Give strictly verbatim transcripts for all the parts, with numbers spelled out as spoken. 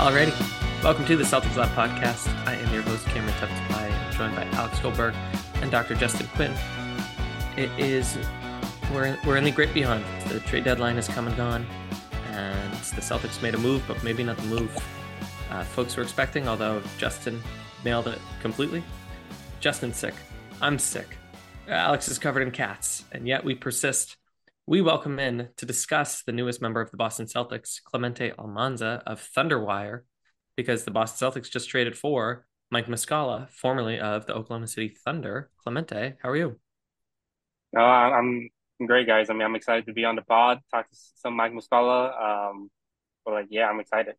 Alrighty, welcome to the Celtics Lab Podcast. I am your host, Cameron Tufts-Pye. I'm joined by Alex Goldberg and Doctor Justin Quinn. It is, we're, we're in the great beyond. The trade deadline has come and gone, and the Celtics made a move, but maybe not the move uh, folks were expecting, although Justin nailed it completely. Justin's sick. I'm sick. Alex is covered in cats, and yet we persist. We welcome in to discuss the newest member of the Boston Celtics, Clemente Almanza of Thunder Wire, because the Boston Celtics just traded for Mike Muscala, formerly of the Oklahoma City Thunder. Clemente, how are you? Uh, I'm great, guys. I mean, I'm excited to be on the pod, talk to some Mike Muscala. Um, but like, yeah, I'm excited.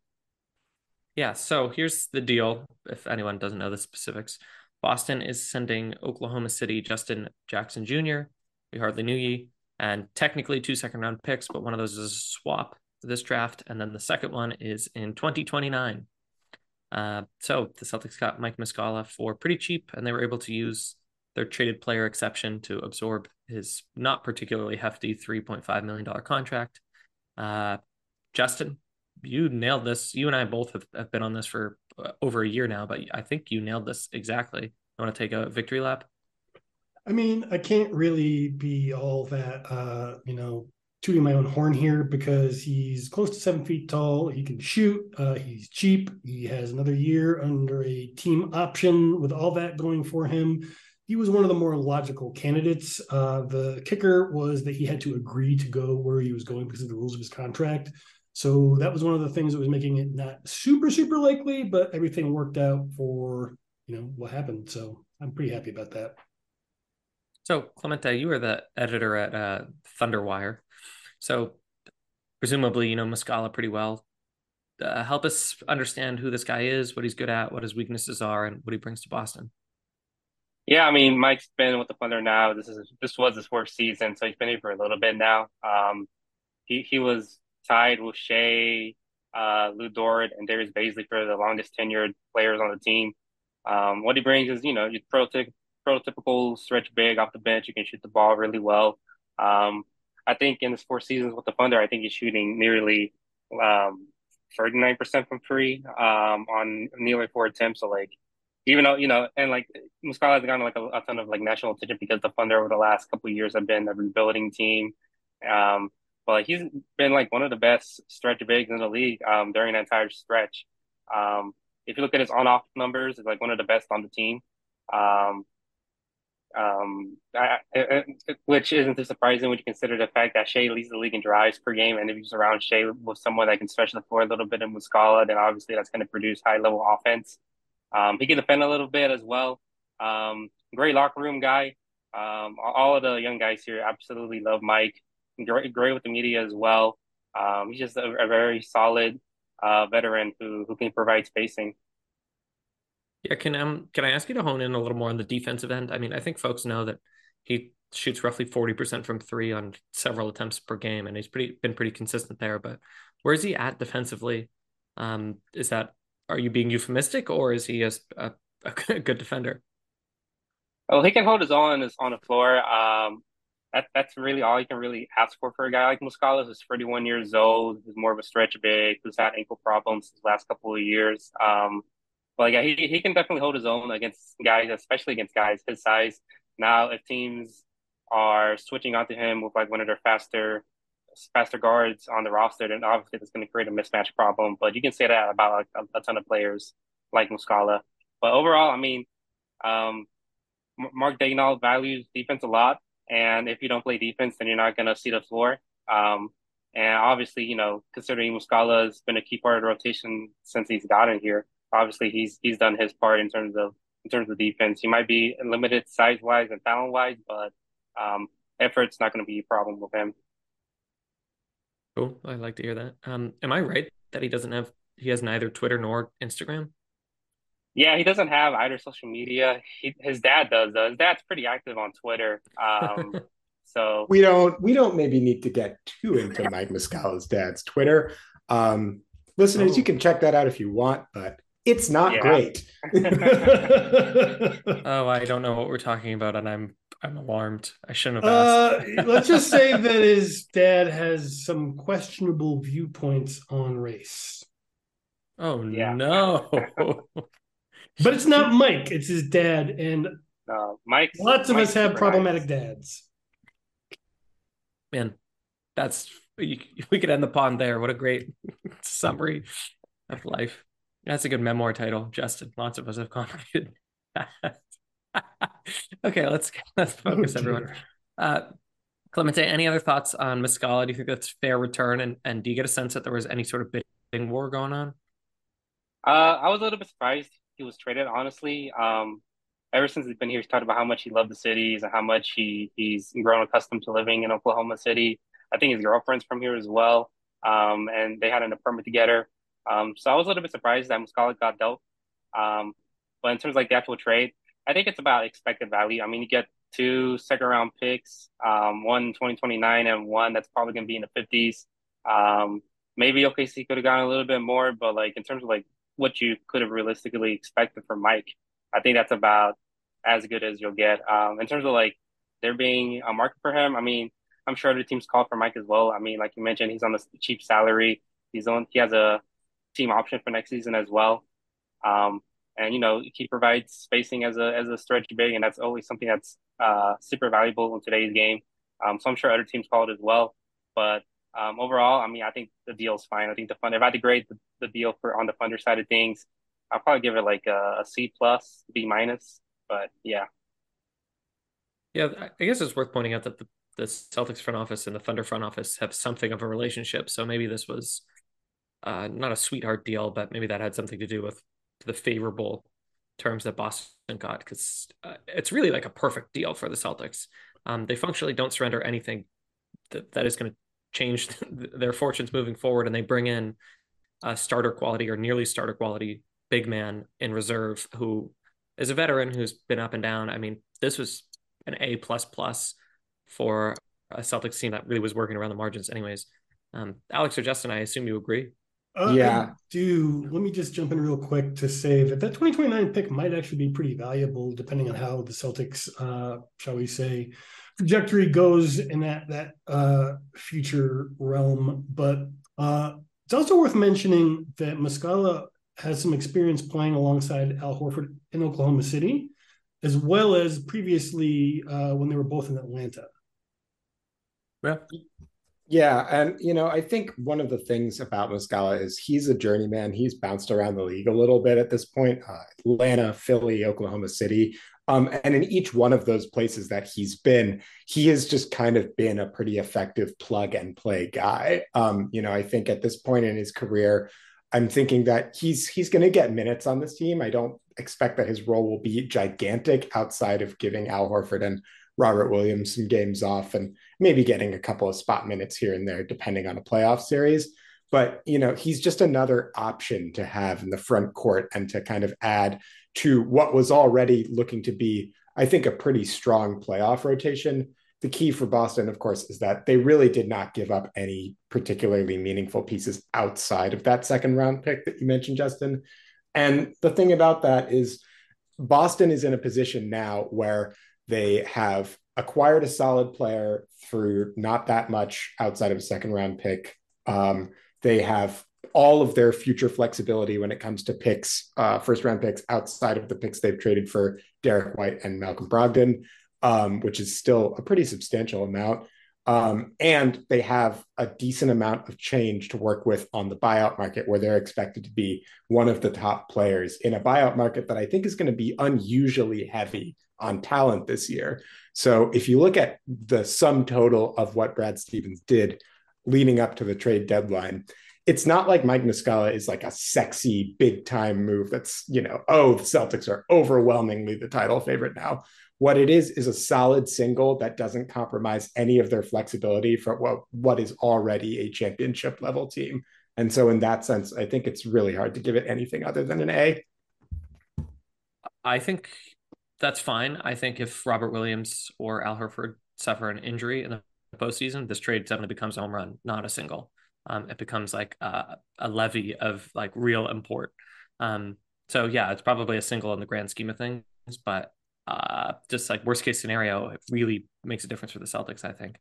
Yeah, so here's the deal, if anyone doesn't know the specifics. Boston is sending Oklahoma City Justin Jackson Junior, we hardly knew ye, and technically two second round picks, but one of those is a swap for this draft. And then the second one is in twenty twenty-nine. Uh, so the Celtics got Mike Muscala for pretty cheap, and they were able to use their traded player exception to absorb his not particularly hefty three point five million dollars contract. Uh, Justin, you nailed this. You and I both have, have been on this for over a year now, but I think you nailed this exactly. I want to take a victory lap. I mean, I can't really be all that, uh, you know, tooting my own horn here, because he's close to seven feet tall. He can shoot. Uh, he's cheap. He has another year under a team option. With all that going for him, he was one of the more logical candidates. Uh, the kicker was that he had to agree to go where he was going because of the rules of his contract. So that was one of the things that was making it not super, super likely, but everything worked out for, you know, what happened. So I'm pretty happy about that. So, Clemente, you were the editor at uh, Thunder Wire. So, presumably, you know Muscala pretty well. Uh, help us understand who this guy is, what he's good at, what his weaknesses are, and what he brings to Boston. Yeah, I mean, Mike's been with the Thunder now. This is this was his fourth season, so he's been here for a little bit now. Um, he he was tied with Shea, uh, Lou Dort, and Darius Baisley for the longest tenured players on the team. Um, what he brings is, you know, you pro tick. prototypical stretch big off the bench. You can shoot the ball really well. Um, I think in his four seasons with the Thunder, I think he's shooting nearly um, thirty-nine percent from free um, on nearly four attempts. So, like, even though, you know, and, like, Muscala has gotten, like, a, a ton of, like, national attention because the Thunder over the last couple of years have been a rebuilding team. Um, but like, he's been, like, one of the best stretch bigs in the league um, during that entire stretch. Um, if you look at his on-off numbers, it's, like, one of the best on the team. Um, Um, I, I, which isn't surprising when you consider the fact that Shea leads the league in drives per game, and if you surround Shea with someone that can stretch the floor a little bit in Muscala, then obviously that's going to produce high-level offense. Um, he can defend a little bit as well. Um, great locker room guy. Um, all of the young guys here absolutely love Mike. Great, great with the media as well. Um, he's just a, a very solid uh, veteran who who can provide spacing. Yeah, can um can I ask you to hone in a little more on the defensive end? I mean, I think folks know that he shoots roughly forty percent from three on several attempts per game, and he's pretty been pretty consistent there. But where is he at defensively? Um, is that are you being euphemistic, or is he a a, a good defender? Well, he can hold his own on the floor. Um, that that's really all you can really ask for for a guy like Muscala, who's thirty-one years old, who's more of a stretch big, who's had ankle problems the last couple of years. Um. But yeah, he, he can definitely hold his own against guys, especially against guys his size. Now, if teams are switching onto him with like one of their faster faster guards on the roster, then obviously that's going to create a mismatch problem. But you can say that about like, a, a ton of players like Muscala. But overall, I mean, um, Mark Daigneault values defense a lot. And if you don't play defense, then you're not going to see the floor. Um, and obviously, you know, considering Muscala has been a key part of the rotation since he's gotten here, obviously he's he's done his part in terms of in terms of defense. He might be limited size wise and talent wise, but um, effort's not going to be a problem with him. Cool, I like to hear that. Um, am I right that he doesn't have he has neither Twitter nor Instagram? Yeah, he doesn't have either social media. He, his dad does, though. His dad's pretty active on Twitter. Um, so we don't we don't maybe need to get too into Mike Muscala's dad's Twitter. Um, listeners, oh. you can check that out if you want, but it's not yeah. great. Oh, I don't know what we're talking about, and I'm I'm alarmed. I shouldn't have asked. Uh, let's just say that his dad has some questionable viewpoints on race. Oh, yeah. no. But it's not Mike. It's his dad. And uh, Mike's, lots of Mike's us have problematic nice. dads. Man, that's you, we could end the pod there. What a great summary of life. That's a good memoir title, Justin. Lots of us have commented. Okay, let's let's focus, oh, everyone. Uh, Clemente, any other thoughts on Muscala? Do you think that's fair return? And, and do you get a sense that there was any sort of bidding war going on? Uh, I was a little bit surprised he was traded, honestly. Um, ever since he's been here, he's talked about how much he loved the cities and how much he, he's grown accustomed to living in Oklahoma City. I think his girlfriend's from here as well, um, and they had an apartment together. Um, so I was a little bit surprised that Muscala got dealt. Um, but in terms of like the actual trade, I think it's about expected value. I mean, you get two second-round picks, um, one in twenty twenty-nine and one that's probably going to be in the fifties. Um, maybe O K C could have gotten a little bit more, but like in terms of like what you could have realistically expected from Mike, I think that's about as good as you'll get. Um, in terms of like there being a market for him, I mean, I'm sure other teams call for Mike as well. I mean, like you mentioned, he's on a cheap salary. He's on. He has a team option for next season as well. Um, and, you know, he provides spacing as a as a stretch big, and that's always something that's uh, super valuable in today's game. Um, so I'm sure other teams call it as well. But um, overall, I mean, I think the deal's fine. I think the fund, if I had to grade the, the deal for on the funder side of things, I'll probably give it like a, a C plus, B minus. But, yeah. Yeah, I guess it's worth pointing out that the, the Celtics front office and the Thunder front office have something of a relationship. So maybe this was uh, not a sweetheart deal, but maybe that had something to do with the favorable terms that Boston got, because uh, it's really like a perfect deal for the Celtics. Um, they functionally don't surrender anything th- that is going to change th- their fortunes moving forward, and they bring in a starter quality or nearly starter quality big man in reserve who is a veteran who's been up and down. I mean, this was an A plus plus for a Celtics team that really was working around the margins anyways. Um, Alex or Justin, I assume you agree. Uh, yeah, do let me just jump in real quick to say that that twenty twenty-nine pick might actually be pretty valuable, depending on how the Celtics, uh, shall we say, trajectory goes in that that uh, future realm. But uh, it's also worth mentioning that Muscala has some experience playing alongside Al Horford in Oklahoma City, as well as previously uh, when they were both in Atlanta. Yeah. Yeah, and, you know, I think one of the things about Muscala is he's a journeyman. He's bounced around the league a little bit at this point, uh, Atlanta, Philly, Oklahoma City. Um, and in each one of those places that he's been, he has just kind of been a pretty effective plug and play guy. Um, you know, I think at this point in his career, I'm thinking that he's he's going to get minutes on this team. I don't expect that his role will be gigantic outside of giving Al Horford and Robert Williams some games off and maybe getting a couple of spot minutes here and there, depending on a playoff series. But, you know, he's just another option to have in the front court and to kind of add to what was already looking to be, I think, a pretty strong playoff rotation. The key for Boston, of course, is that they really did not give up any particularly meaningful pieces outside of that second round pick that you mentioned, Justin. And the thing about that is Boston is in a position now where they have acquired a solid player through not that much outside of a second round pick. Um, they have all of their future flexibility when it comes to picks, uh, first round picks outside of the picks they've traded for Derek White and Malcolm Brogdon, um, which is still a pretty substantial amount. Um, and they have a decent amount of change to work with on the buyout market, where they're expected to be one of the top players in a buyout market that I think is going to be unusually heavy on talent this year. So if you look at the sum total of what Brad Stevens did leading up to the trade deadline, it's not like Mike Muscala is like a sexy big time move that's, you know, oh, the Celtics are overwhelmingly the title favorite now. What it is is a solid single that doesn't compromise any of their flexibility for what, what is already a championship level team. And so in that sense, I think it's really hard to give it anything other than an A. I think that's fine. I think if Robert Williams or Al Horford suffer an injury in the postseason, this trade definitely becomes a home run, not a single. Um, it becomes like uh, a levy of like real import. Um, so yeah, it's probably a single in the grand scheme of things, but uh, just like worst case scenario, it really makes a difference for the Celtics, I think.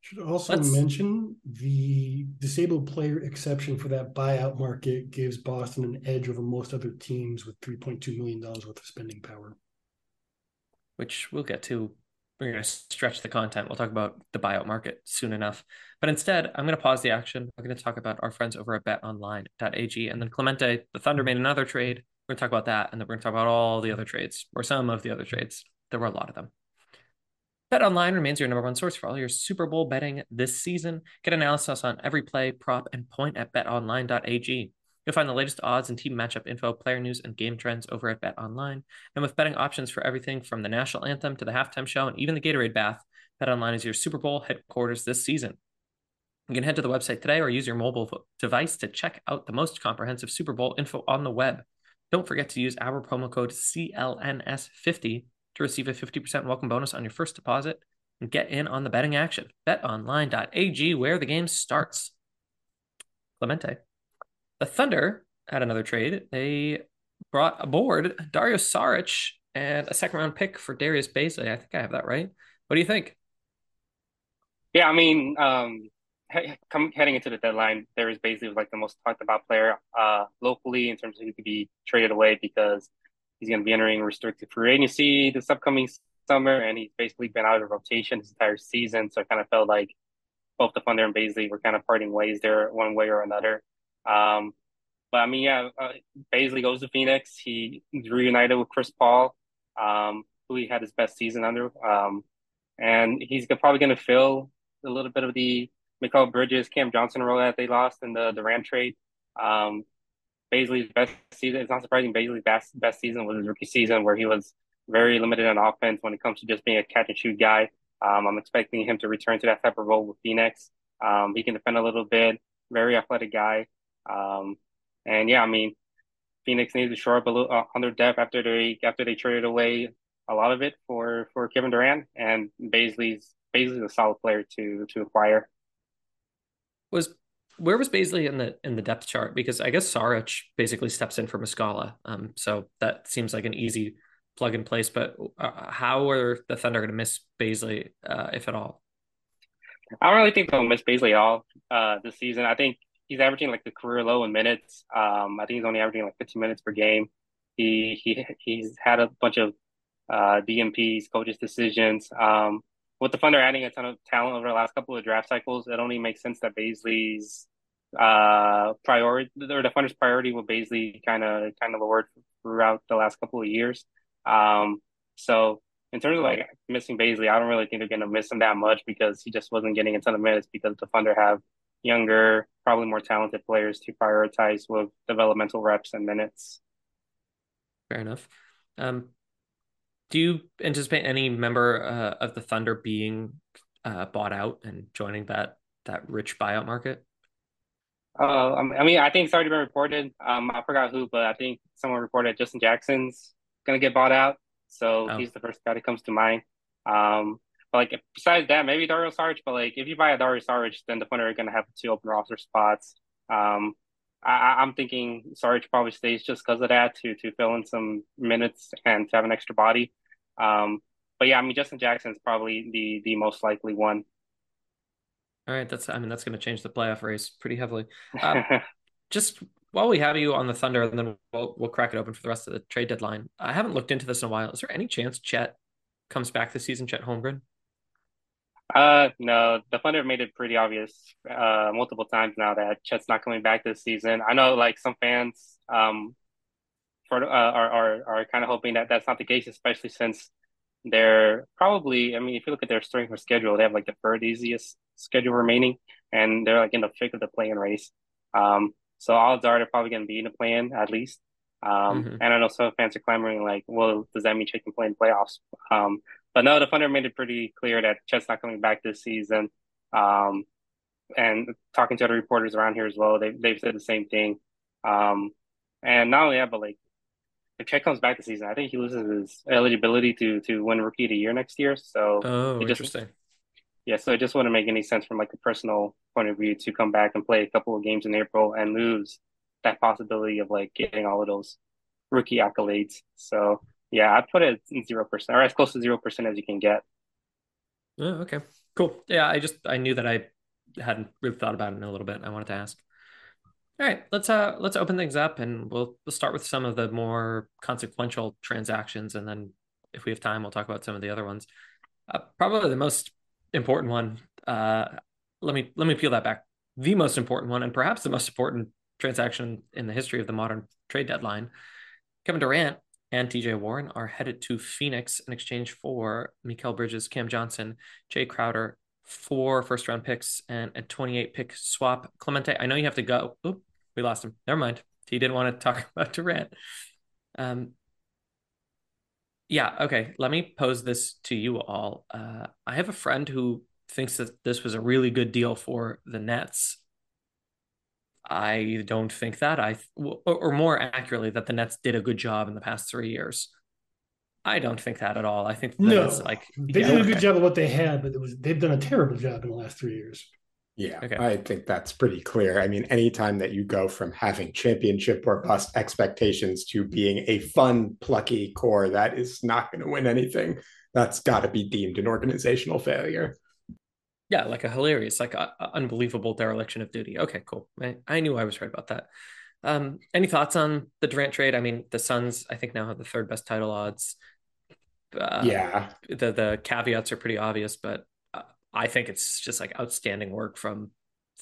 Should also Let's... mention the disabled player exception for that buyout market gives Boston an edge over most other teams with three point two million dollars worth of spending power. Which we'll get to. We're going to stretch the content. We'll talk about the buyout market soon enough. But instead, I'm going to pause the action. We're going to talk about our friends over at bet online dot a g. And then Clemente, the Thunder made another trade. We're going to talk about that. And then we're going to talk about all the other trades, or some of the other trades. There were a lot of them. BetOnline remains your number one source for all your Super Bowl betting this season. Get analysis on every play, prop, and point at bet online dot a g. You'll find the latest odds and team matchup info, player news, and game trends over at BetOnline. And with betting options for everything from the national anthem to the halftime show and even the Gatorade bath, BetOnline is your Super Bowl headquarters this season. You can head to the website today or use your mobile device to check out the most comprehensive Super Bowl info on the web. Don't forget to use our promo code C L N S fifty to receive a fifty percent welcome bonus on your first deposit and get in on the betting action. bet online dot a g, where the game starts. Clemente. The Thunder had another trade. They brought aboard Dario Saric and a second round pick for Darius Baisley. I think I have that right. What do you think? Yeah, I mean, um, he- come, heading into the deadline, Darius Baisley was like the most talked about player uh, locally in terms of who could be traded away, because he's going to be entering restricted free agency this upcoming summer, and he's basically been out of rotation this entire season. So it kind of felt like both the Thunder and Baisley were kind of parting ways there one way or another. Um, but I mean, yeah, uh, Baisley goes to Phoenix. He reunited with Chris Paul, um, who he had his best season under. Um, and he's probably going to fill a little bit of the Mikal Bridges, Cam Johnson role that they lost in the Durant trade. Um, Baisley's best season, it's not surprising, Baisley's best, best season was his rookie season, where he was very limited on offense when it comes to just being a catch and shoot guy. Um, I'm expecting him to return to that type of role with Phoenix. Um, he can defend a little bit, very athletic guy. Um, and yeah, I mean, Phoenix needs to shore up a little uh, on their depth after they, after they traded away a lot of it for, for Kevin Durant, and Baisley's, Baisley's a solid player to, to acquire. Was, where was Baisley in the, in the depth chart? Because I guess Saric basically steps in for Muscala. Um, so that seems like an easy plug in place, but uh, how are the Thunder going to miss Baisley, uh, if at all? I don't really think they'll miss Baisley at all, uh, this season. I think he's averaging like the career low in minutes. Um, I think he's only averaging like fifteen minutes per game. He he he's had a bunch of uh, D M Ps, coaches' decisions. Um, with the Thunder adding a ton of talent over the last couple of draft cycles, it only makes sense that Baisley's uh, priority, or the Thunder's priority, with Baisley kind of kind of lowered throughout the last couple of years. Um, so in terms of like missing Baisley, I don't really think they're going to miss him that much, because he just wasn't getting a ton of minutes, because the Thunder have younger, probably more talented players to prioritize with developmental reps and minutes. Fair enough. Um, do you anticipate any member uh, of the Thunder being uh, bought out and joining that that rich buyout market? Uh, I mean, I think it's already been reported. Um, I forgot who, but I think someone reported Justin Jackson's going to get bought out. So oh. he's the first guy that comes to mind. Um, But like, besides that, maybe Dario Saric, but like, if you buy a Dario Saric, then the Thunder are going to have two open roster spots. Um, I, I'm thinking Saric probably stays just because of that, to to fill in some minutes and to have an extra body. Um, but yeah, I mean, Justin Jackson's probably the the most likely one. All right, that's I mean that's going to change the playoff race pretty heavily. Um, just while we have you on the Thunder, and then we'll we'll crack it open for the rest of the trade deadline. I haven't looked into this in a while. Is there any chance Chet comes back this season? Chet Holmgren. Uh, no, the Thunder made it pretty obvious uh, multiple times now that Chet's not coming back this season. I know, like, some fans um, for, uh, are are, are kind of hoping that that's not the case, especially since they're probably, I mean, if you look at their strength of schedule, they have, like, the third easiest schedule remaining, and they're, like, in the thick of the play-in race. Um, so odds are they're probably going to be in the play-in at least. Um, mm-hmm. And I know some fans are clamoring like, well, does that mean Chet can play in playoffs? Um, but no, the Thunder made it pretty clear that Chet's not coming back this season. Um, and talking to other reporters around here as well, they, they've said the same thing. Um, and not only that, but like, if Chet comes back this season, I think he loses his eligibility to to win Rookie of the Year next year. So oh, it just, interesting. Yeah, so it just wouldn't make any sense from like a personal point of view to come back and play a couple of games in April and lose that possibility of like getting all of those rookie accolades. So yeah, I put it in zero percent or as close to zero percent as you can get. Oh, okay, cool. Yeah, I just I knew that I hadn't really thought about it in a little bit. I wanted to ask. All right, let's uh let's open things up, and we'll we'll start with some of the more consequential transactions, and then if we have time, we'll talk about some of the other ones. Uh, probably the most important one. Uh, let me let me peel that back. The most important one, and perhaps the most important transaction in the history of the modern trade deadline. Kevin Durant and T J Warren are headed to Phoenix in exchange for Mikal Bridges, Cam Johnson, Jay Crowder, four first-round picks, and a twenty-eight pick swap. Clemente, I know you have to go. Oop. We lost him. Never mind. He didn't want to talk about Durant. Um, yeah, okay. Let me pose this to you all. Uh, I have a friend who thinks that this was a really good deal for the Nets. I don't think that. I or more accurately, that the Nets did a good job in the past three years. I don't think that at all. I think the no, Nets, like they yeah, did a good okay. job of what they had, but it was they've done a terrible job in the last three years. Yeah, okay. I think that's pretty clear. I mean, anytime that you go from having championship or bust expectations to being a fun, plucky core that is not going to win anything, that's got to be deemed an organizational failure. Yeah, like a hilarious, like a, a unbelievable dereliction of duty. Okay, cool. I, I knew I was right about that. Um, any thoughts on the Durant trade? I mean, the Suns, I think, now have the third best title odds. Uh, yeah. The, the caveats are pretty obvious, but I think it's just like outstanding work from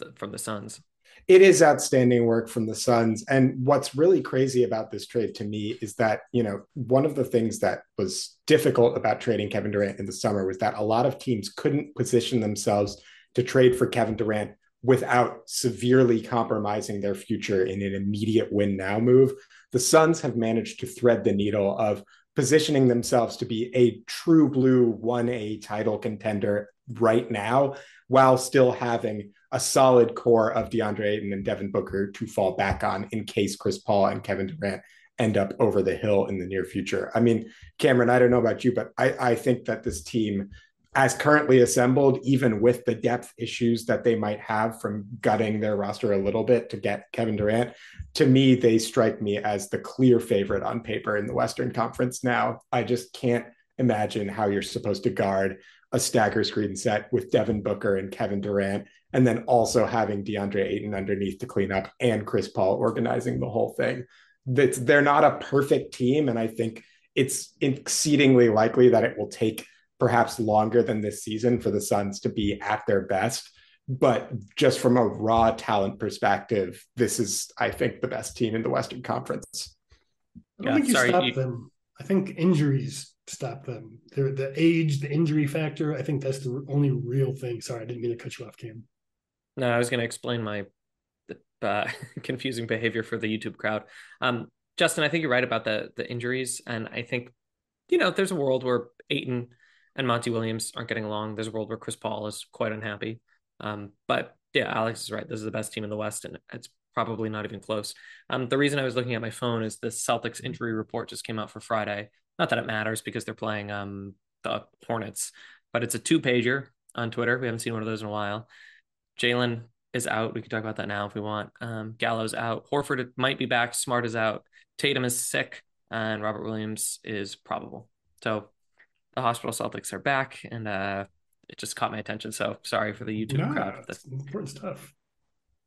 the, from the Suns. It is outstanding work from the Suns. And what's really crazy about this trade to me is that, you know, one of the things that was difficult about trading Kevin Durant in the summer was that a lot of teams couldn't position themselves to trade for Kevin Durant without severely compromising their future in an immediate win now move. The Suns have managed to thread the needle of positioning themselves to be a true blue one A title contender right now, while still having a solid core of DeAndre Ayton and Devin Booker to fall back on in case Chris Paul and Kevin Durant end up over the hill in the near future. I mean, Cameron, I don't know about you, but I, I think that this team, as currently assembled, even with the depth issues that they might have from gutting their roster a little bit to get Kevin Durant, to me, they strike me as the clear favorite on paper in the Western Conference now. I just can't imagine how you're supposed to guard a stagger screen set with Devin Booker and Kevin Durant, and then also having DeAndre Ayton underneath to clean up and Chris Paul organizing the whole thing. That's, they're not a perfect team, and I think it's exceedingly likely that it will take perhaps longer than this season for the Suns to be at their best. But just from a raw talent perspective, this is, I think, the best team in the Western Conference. I don't yeah, think you sorry, stop you... them. I think injuries stop them. They're, the age, the injury factor, I think that's the only real thing. Sorry, I didn't mean to cut you off, Cam. No, I was going to explain my uh, confusing behavior for the YouTube crowd. Um, Justin, I think you're right about the the injuries. And I think, you know, there's a world where Ayton and Monty Williams aren't getting along. There's a world where Chris Paul is quite unhappy. Um, but yeah, Alex is right. This is the best team in the West, and it's probably not even close. Um, the reason I was looking at my phone is the Celtics injury report just came out for Friday. Not that it matters because they're playing um, the Hornets, but it's a two-pager on Twitter. We haven't seen one of those in a while. Jalen is out. We can talk about that now if we want. Um, Gallo's out. Horford might be back. Smart is out. Tatum is sick, and Robert Williams is probable. So the hospital Celtics are back, and uh, it just caught my attention. So sorry for the YouTube no, crowd. That's important stuff.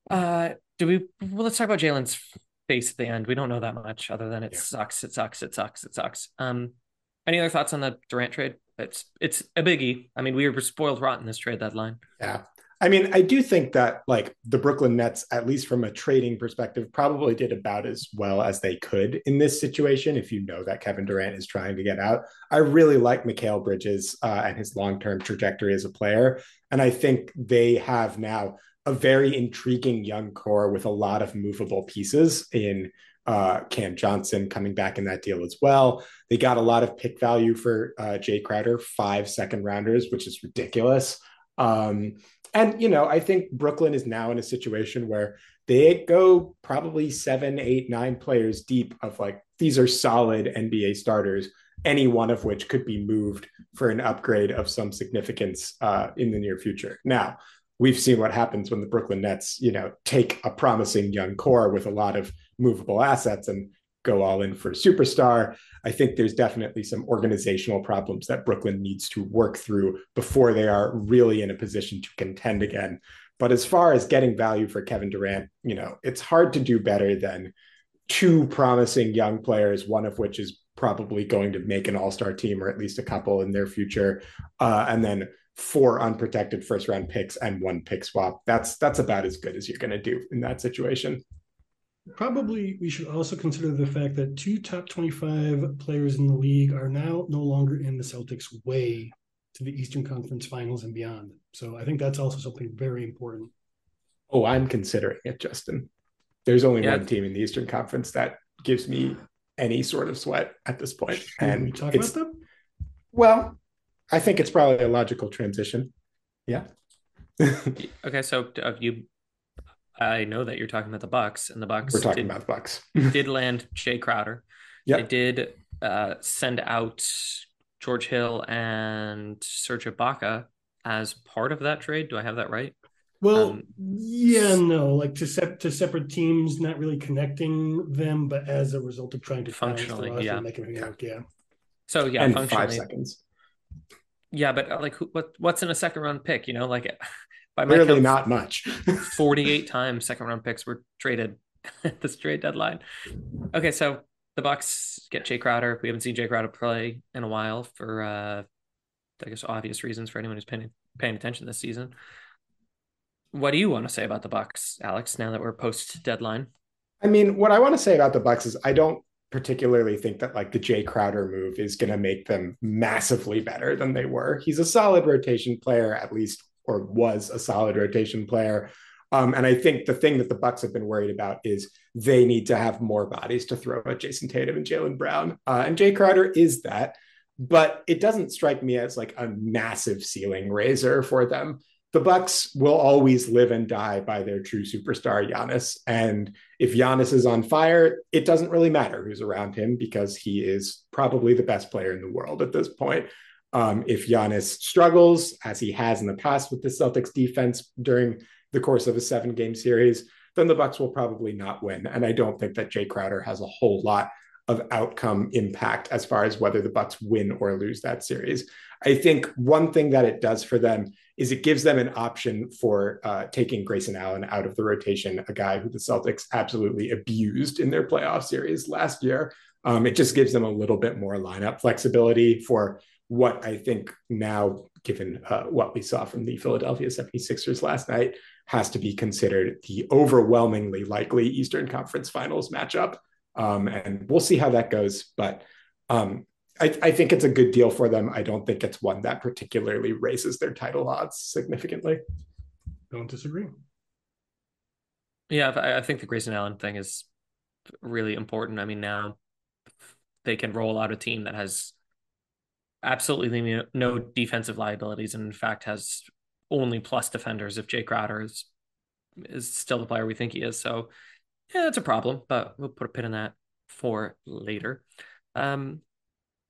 Uh, do we? Well, let's talk about Jalen's face at the end. We don't know that much other than it yeah. sucks, it sucks, it sucks, it sucks. Um, any other thoughts on the Durant trade? It's it's a biggie. I mean, we were spoiled rotten this trade deadline. Yeah, I mean, I do think that like the Brooklyn Nets, at least from a trading perspective, probably did about as well as they could in this situation. If you know that Kevin Durant is trying to get out, I really like Mikal Bridges uh, and his long-term trajectory as a player, and I think they have now a very intriguing young core with a lot of movable pieces in uh, Cam Johnson coming back in that deal as well. They got a lot of pick value for uh, Jay Crowder, five second rounders, which is ridiculous. Um, and, you know, I think Brooklyn is now in a situation where they go probably seven, eight, nine players deep of like, these are solid N B A starters, any one of which could be moved for an upgrade of some significance uh, in the near future. Now, we've seen what happens when the Brooklyn Nets, you know, take a promising young core with a lot of movable assets and go all in for a superstar. I think there's definitely some organizational problems that Brooklyn needs to work through before they are really in a position to contend again. But as far as getting value for Kevin Durant, you know, it's hard to do better than two promising young players, one of which is probably going to make an all-star team or at least a couple in their future. Uh, and then four unprotected first round picks and one pick swap. That's, that's about as good as you're going to do in that situation. Probably we should also consider the fact that two top twenty-five players in the league are now no longer in the Celtics' way to the Eastern Conference Finals and beyond. So I think that's also something very important. Oh, I'm considering it, Justin. There's only yeah. one team in the Eastern Conference that gives me any sort of sweat at this point. Should and we talk it's, about them? Well, I think it's probably a logical transition. Yeah. Okay, so uh, you, I know that you're talking about the Bucks, and the Bucks. We're talking did, about the Bucks. did land Shea Crowder. Yep. They did uh, send out George Hill and Serge Ibaka as part of that trade. Do I have that right? Well, um, yeah, no, like to, se- to separate teams, not really connecting them, but as a result of trying to functionally, yeah. Make it work, yeah. So yeah, and functionally. Five seconds. Yeah, but like, who, what? What's in a second round pick? You know, like by my count, not much. forty-eight times second round picks were traded at this trade deadline. Okay, so the Bucks get Jay Crowder. We haven't seen Jay Crowder play in a while for, uh, I guess, obvious reasons for anyone who's paying paying attention this season. What do you want to say about the Bucks, Alex, now that we're post deadline? I mean, what I want to say about the Bucks is I don't particularly think that like the Jay Crowder move is going to make them massively better than they were. He's a solid rotation player, at least, or was a solid rotation player. Um, and I think the thing that the Bucks have been worried about is they need to have more bodies to throw at Jason Tatum and Jaylen Brown. Uh, and Jay Crowder is that, but it doesn't strike me as like a massive ceiling raiser for them. The Bucks will always live and die by their true superstar, Giannis. And if Giannis is on fire, it doesn't really matter who's around him because he is probably the best player in the world at this point. Um, if Giannis struggles, as he has in the past with the Celtics defense during the course of a seven-game series, then the Bucks will probably not win. And I don't think that Jay Crowder has a whole lot of outcome impact as far as whether the Bucks win or lose that series. I think one thing that it does for them is it gives them an option for uh, taking Grayson Allen out of the rotation, a guy who the Celtics absolutely abused in their playoff series last year. Um, it just gives them a little bit more lineup flexibility for what I think now, given uh, what we saw from the Philadelphia seventy-sixers last night, has to be considered the overwhelmingly likely Eastern Conference Finals matchup. Um, and we'll see how that goes. But um, I, I think it's a good deal for them. I don't think it's one that particularly raises their title odds significantly. Don't disagree. Yeah, I, I think the Grayson Allen thing is really important. I mean, now they can roll out a team that has absolutely no defensive liabilities and, in fact, has only plus defenders if Jay Crowder is, is still the player we think he is. So, yeah, that's a problem, but we'll put a pin in that for later. Um,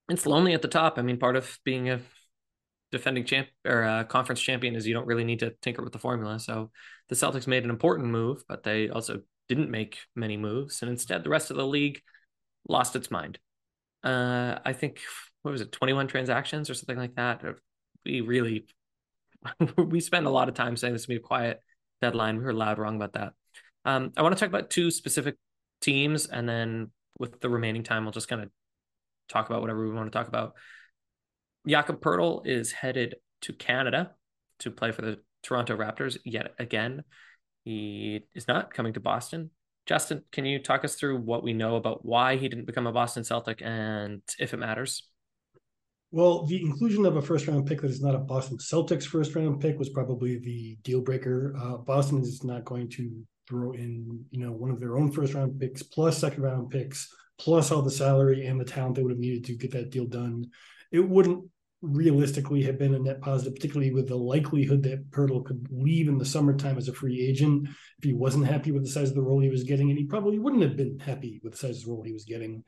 it's lonely at the top. I mean, part of being a defending champ or a conference champion is you don't really need to tinker with the formula. So the Celtics made an important move, but they also didn't make many moves. And instead, the rest of the league lost its mind. Uh, I think, what was it, twenty-one transactions or something like that? We really, we spend a lot of time saying this is going to be a quiet deadline. We were loud wrong about that. Um, I want to talk about two specific teams, and then with the remaining time, we'll just kind of talk about whatever we want to talk about. Jakob Poeltl is headed to Canada to play for the Toronto Raptors yet again. He is not coming to Boston. Justin, can you talk us through what we know about why he didn't become a Boston Celtic and if it matters? Well, the inclusion of a first-round pick that is not a Boston Celtics first-round pick was probably the deal-breaker. Uh, Boston is not going to throw in, you know, one of their own first-round picks plus second-round picks plus all the salary and the talent they would have needed to get that deal done. It wouldn't realistically have been a net positive, particularly with the likelihood that Poeltl could leave in the summertime as a free agent if he wasn't happy with the size of the role he was getting, and he probably wouldn't have been happy with the size of the role he was getting.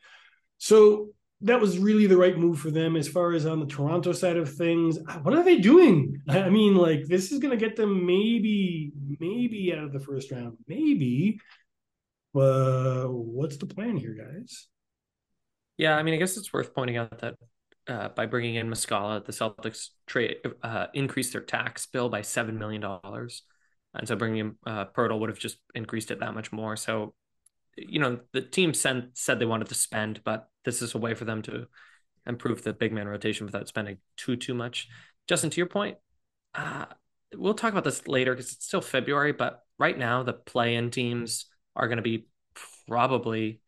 So that was really the right move for them. As far as on the Toronto side of things, what are they doing? I mean, like, this is going to get them maybe, maybe out of the first round, maybe. But uh, what's the plan here, guys? Yeah, I mean, I guess it's worth pointing out that uh, by bringing in Muscala, the Celtics trade uh, increased their tax bill by seven million dollars. And so bringing in uh, Poeltl would have just increased it that much more. So, you know, the team sent, said they wanted to spend, but this is a way for them to improve the big man rotation without spending too, too much. Justin, to your point, uh, we'll talk about this later because it's still February, but right now the play-in teams are going to be probably,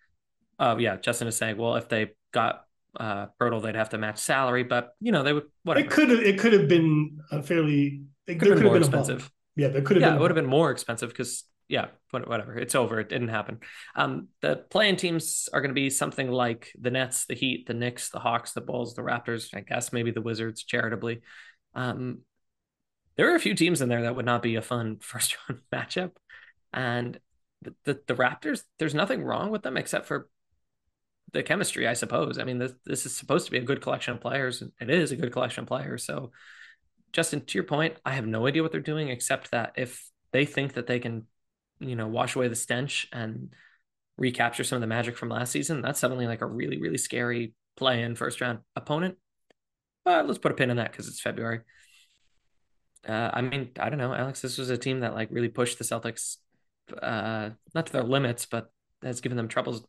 uh, yeah, Justin is saying, well, if they got uh, Poeltl, they'd have to match salary, but, you know, they would, whatever. It could have, it could have been a fairly, it could have been more expensive. Yeah, there could have been. Yeah, it would have been more expensive because, yeah, whatever. It's over. It didn't happen. Um, the play-in teams are going to be something like the Nets, the Heat, the Knicks, the Hawks, the Bulls, the Raptors, I guess maybe the Wizards charitably. Um, there are a few teams in there that would not be a fun first-round matchup. And the, the, the Raptors, there's nothing wrong with them except for the chemistry, I suppose. I mean, this, this is supposed to be a good collection of players. And it is a good collection of players. So, Justin, to your point, I have no idea what they're doing except that if they think that they can, you know, wash away the stench and recapture some of the magic from last season, that's suddenly like a really, really scary play-in first-round opponent. But let's put a pin in that because it's February. Uh, I mean, I don't know, Alex, this was a team that like really pushed the Celtics, uh, not to their limits, but has given them troubles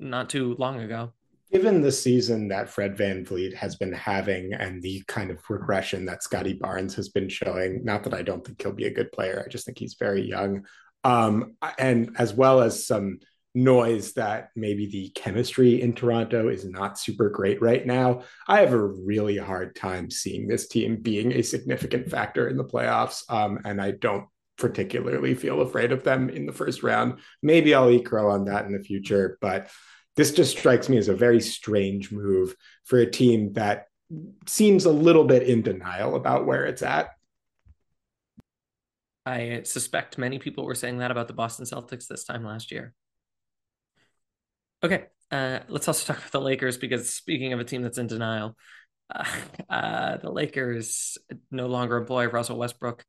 not too long ago. Given the season that Fred VanVleet has been having and the kind of regression that Scotty Barnes has been showing, not that I don't think he'll be a good player, I just think he's very young. Um, and as well as some noise that maybe the chemistry in Toronto is not super great right now, I have a really hard time seeing this team being a significant factor in the playoffs. Um, and I don't particularly feel afraid of them in the first round. Maybe I'll eat crow on that in the future, but this just strikes me as a very strange move for a team that seems a little bit in denial about where it's at. I suspect many people were saying that about the Boston Celtics this time last year. Okay, uh, let's also talk about the Lakers, because speaking of a team that's in denial, uh, uh, the Lakers no longer employ Russell Westbrook.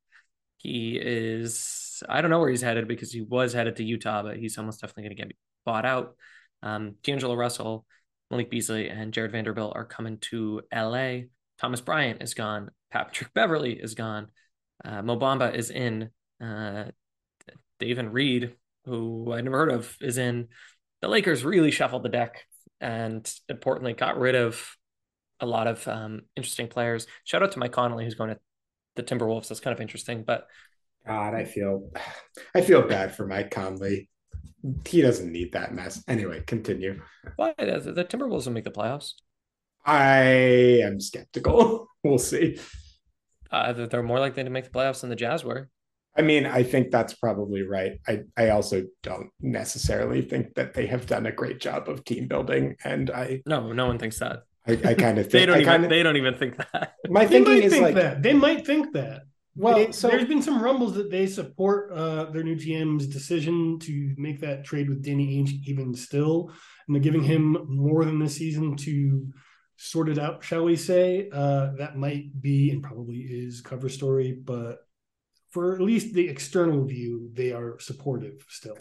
He is, I don't know where he's headed because he was headed to Utah, but he's almost definitely going to get bought out. Um, D'Angelo Russell, Malik Beasley, and Jared Vanderbilt are coming to L A. Thomas Bryant is gone. Patrick Beverly is gone. Uh, Mo Bamba is in. Uh, Daveon Reed, who I never heard of, is in. The Lakers really shuffled the deck and, importantly, got rid of a lot of um, interesting players. Shout out to Mike Conley, who's going to the Timberwolves. That's kind of interesting. But God, I feel, I feel bad for Mike Conley. He doesn't need that mess. Anyway, continue. But the Timberwolves will make the playoffs. I am skeptical. We'll see. Uh, they're more likely to make the playoffs than the Jazz were. I mean, I think that's probably right. I, I also don't necessarily think that they have done a great job of team building. And I no, no one thinks that. I, I kind of think they don't I even kind of, they don't even think that. My they thinking might is think like that. They might think that. Well, they, so, there's been some rumbles that they support uh, their new G M's decision to make that trade with Danny Ainge even still, and they're giving him more than this season to sort it out, shall we say. Uh, that might be and probably is cover story, but for at least the external view, they are supportive still.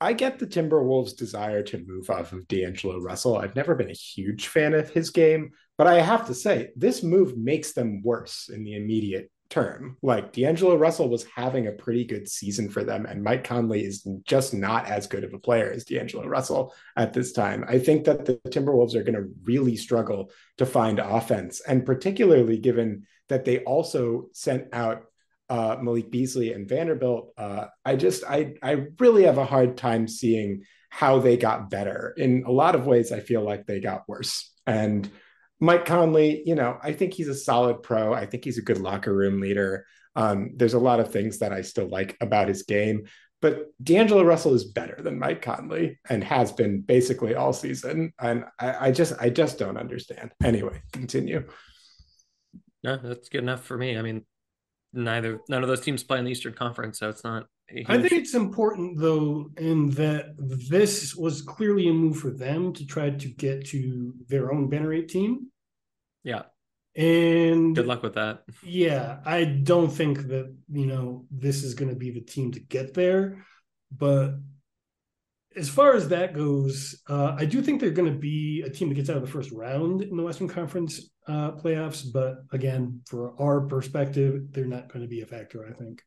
I get the Timberwolves' desire to move off of D'Angelo Russell. I've never been a huge fan of his game, but I have to say, this move makes them worse in the immediate term. Like, D'Angelo Russell was having a pretty good season for them, and Mike Conley is just not as good of a player as D'Angelo Russell at this time. I think that the Timberwolves are going to really struggle to find offense, and particularly given that they also sent out uh, Malik Beasley and Vanderbilt. Uh, I just, I, I really have a hard time seeing how they got better. In a lot of ways, I feel like they got worse. And Mike Conley, you know, I think he's a solid pro. I think he's a good locker room leader. Um, there's a lot of things that I still like about his game, but D'Angelo Russell is better than Mike Conley and has been basically all season. And I, I just, I just don't understand. Anyway, continue. No, that's good enough for me. I mean, neither, none of those teams play in the Eastern Conference, so it's not. I think it's important, though, in that this was clearly a move for them to try to get to their own Banner eight team. Yeah. And good luck with that. Yeah. I don't think that, you know, this is going to be the team to get there. But as far as that goes, uh, I do think they're going to be a team that gets out of the first round in the Western Conference uh, playoffs. But again, for our perspective, they're not going to be a factor, I think.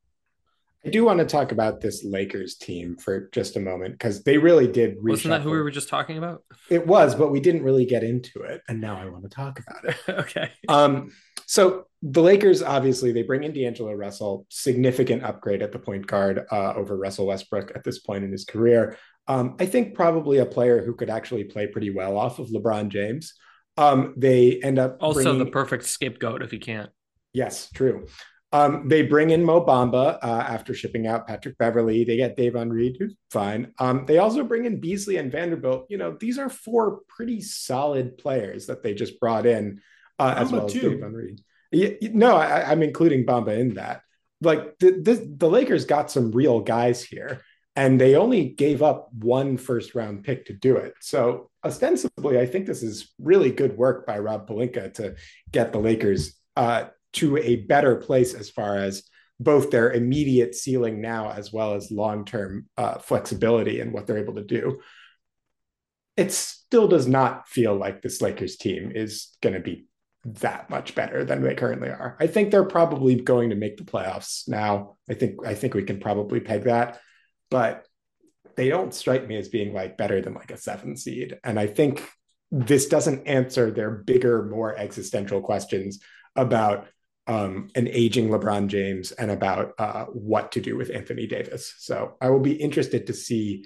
I do want to talk about this Lakers team for just a moment, because they really did. Wasn't that who we were just talking about? It was, but we didn't really get into it. And now I want to talk about it. Okay. Um, so the Lakers, obviously, they bring in D'Angelo Russell, significant upgrade at the point guard uh, over Russell Westbrook at this point in his career. Um, I think probably a player who could actually play pretty well off of LeBron James. Um, they end up also bringing... the perfect scapegoat if he can't. Yes, true. Um, they bring in Mo Bamba uh, after shipping out Patrick Beverly. They get Daveon Reed, who's fine. Um, they also bring in Beasley and Vanderbilt. You know, these are four pretty solid players that they just brought in, uh, as well as Daveon Reed. Yeah, no, I, I'm including Bamba in that. Like the, this, the Lakers got some real guys here, and they only gave up one first round pick to do it. So ostensibly, I think this is really good work by Rob Pelinka to get the Lakers uh, to a better place as far as both their immediate ceiling now, as well as long-term uh, flexibility and what they're able to do. It still does not feel like this Lakers team is going to be that much better than they currently are. I think they're probably going to make the playoffs now. I think, I think we can probably peg that, but they don't strike me as being like better than like a seven seed. And I think this doesn't answer their bigger, more existential questions about Um, an aging LeBron James and about uh, what to do with Anthony Davis. So I will be interested to see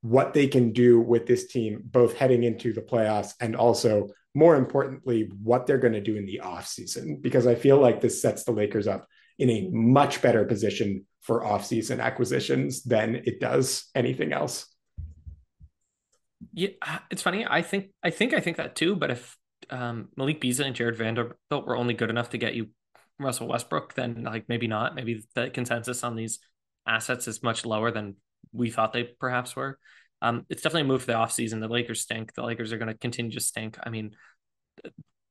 what they can do with this team, both heading into the playoffs and also, more importantly, what they're going to do in the offseason, because I feel like this sets the Lakers up in a much better position for offseason acquisitions than it does anything else. Yeah, it's funny. I think, I think, I think that too, but if um, Malik Beasley and Jared Vanderbilt were only good enough to get you Russell Westbrook, then like maybe not. Maybe the consensus on these assets is much lower than we thought they perhaps were. Um, it's definitely a move for the offseason. The Lakers stink. The Lakers are going to continue to stink. I mean,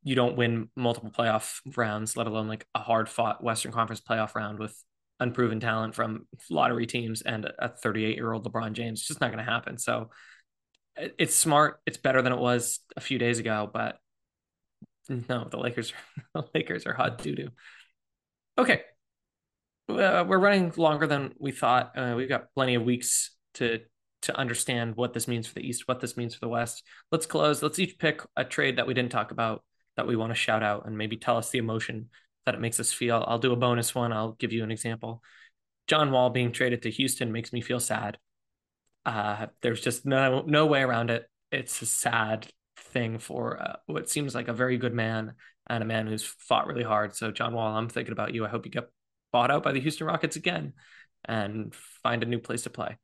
you don't win multiple playoff rounds, let alone like a hard fought Western Conference playoff round with unproven talent from lottery teams and a thirty-eight year old LeBron James. It's just not going to happen. So it's smart. It's better than it was a few days ago, but no, the Lakers, the Lakers are hot doo-doo. Okay. Uh, we're running longer than we thought. Uh, we've got plenty of weeks to to understand what this means for the East, what this means for the West. Let's close. Let's each pick a trade that we didn't talk about that we want to shout out and maybe tell us the emotion that it makes us feel. I'll do a bonus one. I'll give you an example. John Wall being traded to Houston makes me feel sad. Uh, there's just no no way around it. It's a sad thing for uh, what seems like a very good man and a man who's fought really hard. So John Wall, I'm thinking about you. I hope you get bought out by the Houston Rockets again and find a new place to play.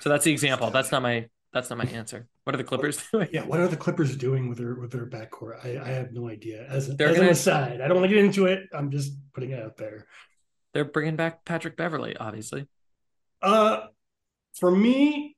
So that's the example. That's not my, that's not my answer. What are the Clippers doing? Yeah. What are the Clippers doing with their, with their backcourt? I, I have no idea. As, as an aside, I don't want to get into it. I'm just putting it out there. They're bringing back Patrick Beverly, obviously. Uh, for me,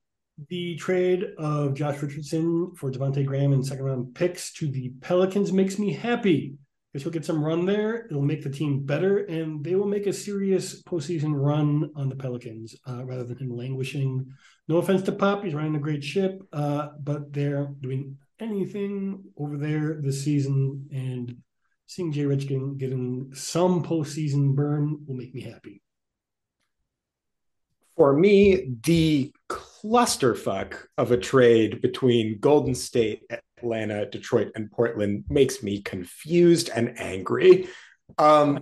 the trade of Josh Richardson for Devontae Graham and second round picks to the Pelicans makes me happy because he'll get some run there. It'll make the team better, and they will make a serious postseason run on the Pelicans uh, rather than him languishing. No offense to Pop, he's running a great ship, uh, but they're doing anything over there this season, and seeing Jay Rich getting, getting some postseason burn will make me happy. For me, the clusterfuck of a trade between Golden State, Atlanta, Detroit, and Portland makes me confused and angry. Um,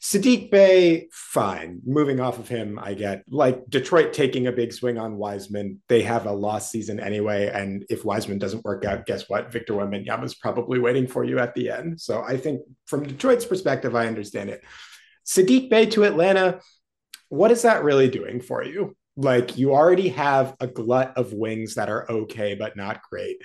Sadiq Bey, fine. Moving off of him, I get. Like Detroit taking a big swing on Wiseman. They have a lost season anyway. And if Wiseman doesn't work out, guess what? Victor Wembanyama is probably waiting for you at the end. So I think from Detroit's perspective, I understand it. Sadiq Bey to Atlanta. What is that really doing for you? Like, you already have a glut of wings that are okay, but not great.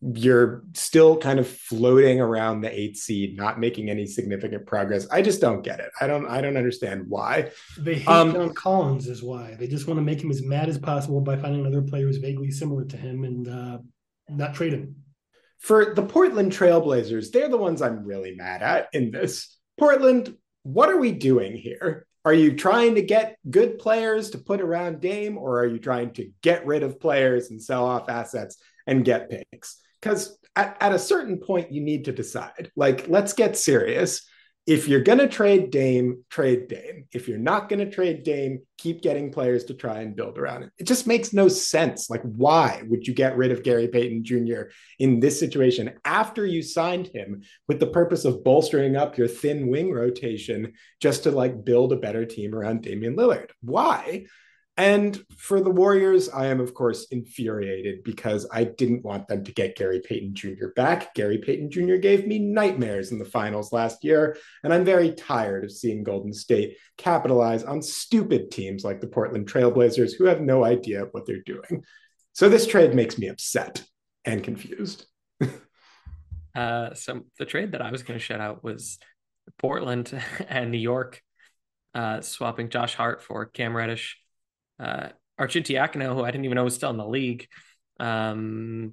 You're still kind of floating around the eighth seed, not making any significant progress. I just don't get it. I don't I don't understand why. They hate um, John Collins is why. They just want to make him as mad as possible by finding another player who's vaguely similar to him and uh, not trade him. For the Portland Trailblazers, they're the ones I'm really mad at in this. Portland, what are we doing here? Are you trying to get good players to put around Dame, or are you trying to get rid of players and sell off assets and get picks? Because at, at a certain point, you need to decide. Like, let's get serious. If you're going to trade Dame, trade Dame. If you're not going to trade Dame, keep getting players to try and build around it. It just makes no sense. Like, why would you get rid of Gary Payton Junior in this situation after you signed him with the purpose of bolstering up your thin wing rotation just to, like, build a better team around Damian Lillard? Why? And for the Warriors, I am, of course, infuriated because I didn't want them to get Gary Payton Junior back. Gary Payton Junior gave me nightmares in the finals last year, and I'm very tired of seeing Golden State capitalize on stupid teams like the Portland Trailblazers who have no idea what they're doing. So this trade makes me upset and confused. uh, so the trade that I was going to shout out was Portland and New York uh, swapping Josh Hart for Cam Reddish. Uh, Arcidiacono, who I didn't even know was still in the league, um,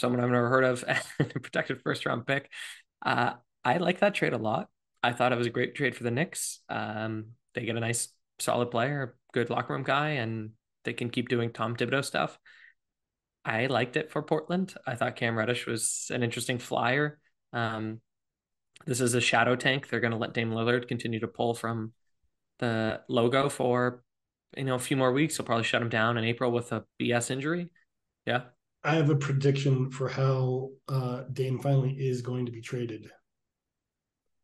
someone I've never heard of, and a protected first round pick. Uh, I like that trade a lot. I thought it was a great trade for the Knicks. Um, they get a nice, solid player, good locker room guy, and they can keep doing Tom Thibodeau stuff. I liked it for Portland. I thought Cam Reddish was an interesting flyer. Um, this is a shadow tank. They're going to let Dame Lillard continue to pull from the logo for, you know, a few more weeks. They'll probably shut him down in April with a B S injury. Yeah. I have a prediction for how uh, Dame finally is going to be traded.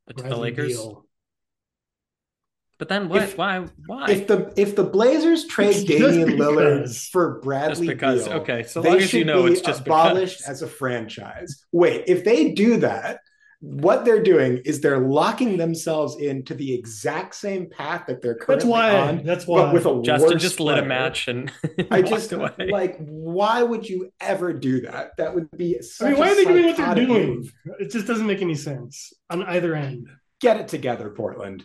But to the Lakers? Deal. But then what? If, why? Why? If the if the Blazers trade Damian Lillard for Bradley because, Beal, okay, so long as you know it's just abolished because. As a franchise. Wait, if they do that, what they're doing is they're locking themselves into the exact same path that they're currently on. That's why. But with a Justin just player. Lit a match and I just away. Like, why would you ever do that? That would be. Such I mean, why a are they doing what they're doing? Move. It just doesn't make any sense on either end. Get it together, Portland.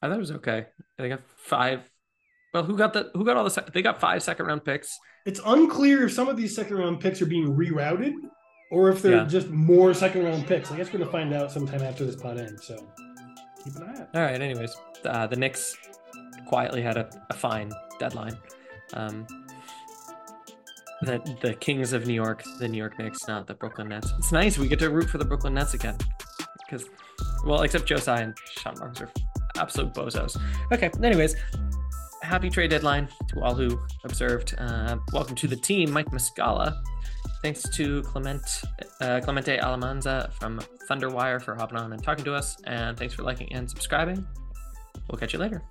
I thought it was okay. They got five. Well, who got the who got all the? Sec- they got five second round picks. It's unclear if some of these second round picks are being rerouted. Or if they're yeah. just more second-round picks. I guess we're going to find out sometime after this pod ends, so keep an eye out. All right, anyways, uh, the Knicks quietly had a, a fine deadline. Um, the, the Kings of New York, the New York Knicks, not the Brooklyn Nets. It's nice. We get to root for the Brooklyn Nets again. Because, well, except Josiah and Sean Marks are absolute bozos. Okay, anyways, happy trade deadline to all who observed. Uh, welcome to the team, Mike Muscala. Thanks to Clement, uh, Clemente Almanza from Thunder Wire for hopping on and talking to us. And thanks for liking and subscribing. We'll catch you later.